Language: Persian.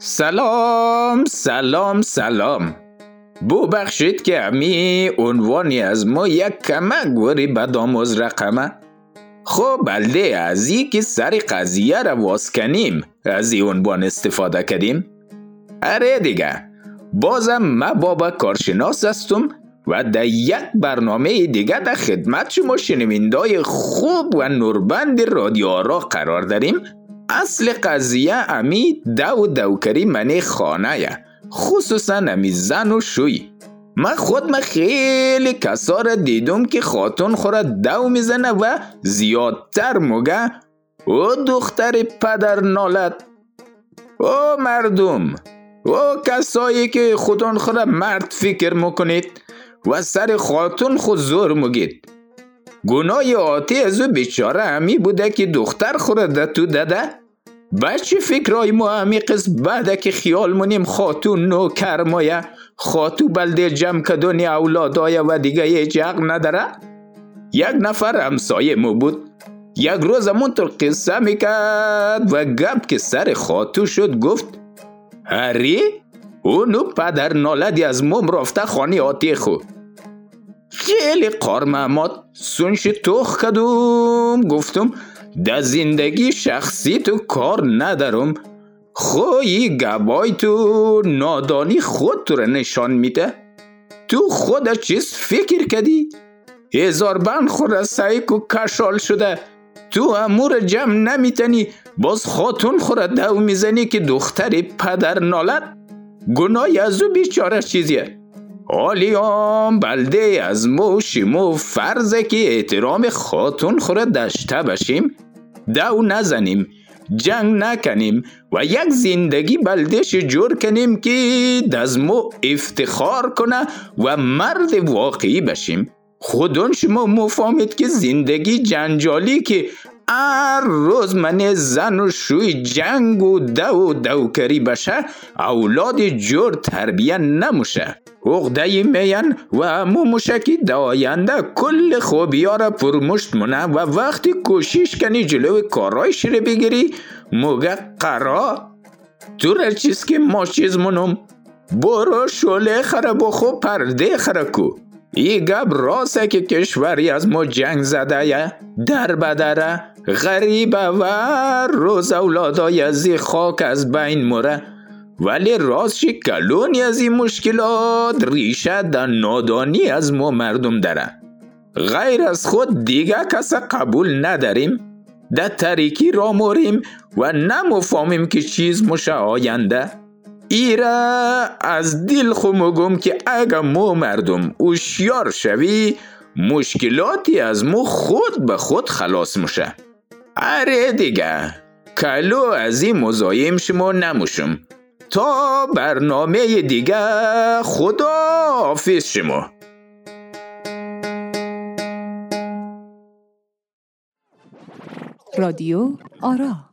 سلام. ببخشید که امی عنوانی از ما یک کمک وری بدآموز رقمه. خب الده از که سر قضیه را واس کنیم از این عنوان استفاده کردیم. اره دیگه بازم ما بابا کارشناس هستم و در یک برنامه دیگه در خدمت شما شنویندای خوب و نوربند رادیو آرا قرار داریم. اصل قضیه امی دوکری منی خانه یه، خصوصا امی زن و شوی. من خودم خیلی کسا را دیدم که خاتون خورا دو میزنه و زیادتر مگه او دختر پدر نالت، او مردم، او کسایی که خودون خورا مرد فکر مکنید و سر خاتون خود زور مگید. گناه آتی از او بیچاره همی بوده که دختر خورده تو داده. بچه فکرهای ما همی قصد بعده که خیال منیم خاتون نو کرمایه، خاتو بلده جمع کدونی اولادایه و دیگه یه جغ نداره. یک نفر همسایه ما بود، یک روز همونطور قصه میکرد و گپ که سر خاتو شد گفت هری اونو پدر نالدی از موم رفته خانی آتی خو. خیلی قارمامات سنش توخ کدوم، گفتم در زندگی شخصی تو کار ندارم، خویی گبای تو نادانی خود تو را نشان میده. تو خود چیز فکر کردی؟ هزار بند خورا سعیک و کشال شده، تو امور جمع نمیتنی، باز خاتون خورا دو میزنی که دختر پدر نالت. گناه از او بیچاره چیزیه. آلیام بلده از مو شیمو فرضه که احترام خاتون خوره داشته باشیم، دو نزنیم، جنگ نکنیم و یک زندگی بلدهش جور کنیم که دزمو افتخار کنه و مرد واقعی باشیم. خودون شما مفهمید که زندگی جنجالی که هر روز من زن و شوی جنگ و دوکری بشه، اولاد جور تربیه نموشه. عقده میان و امو مشکی داینده کل خوبیا را پرمشت مونه و وقتی کوشش کنی جلوی کارایش را بگیری مگه قرا تو را چیز که ما چیز منم. برو شله خره بخو پرده خره کو. ای گب راسته که کشوری از ما جنگ زده یه، در بدره، غریبه و روز اولادای از این خاک از بین مره. ولی راستش کلونی از این مشکلات ریشه در نادانی از ما مردم داره. غیر از خود دیگه کس قبول نداریم، در تاریکی را موریم و نمفهمیم که چیز مشه آینده. ایره از دل خمگم که اگه ما مردم هوشیار شوی، مشکلاتی از ما خود به خود خلاص میشه. اره دیگه کلو از این مزایم شما نموشم. تا برنامه دیگه، خدا حافظ شما. رادیو آرا.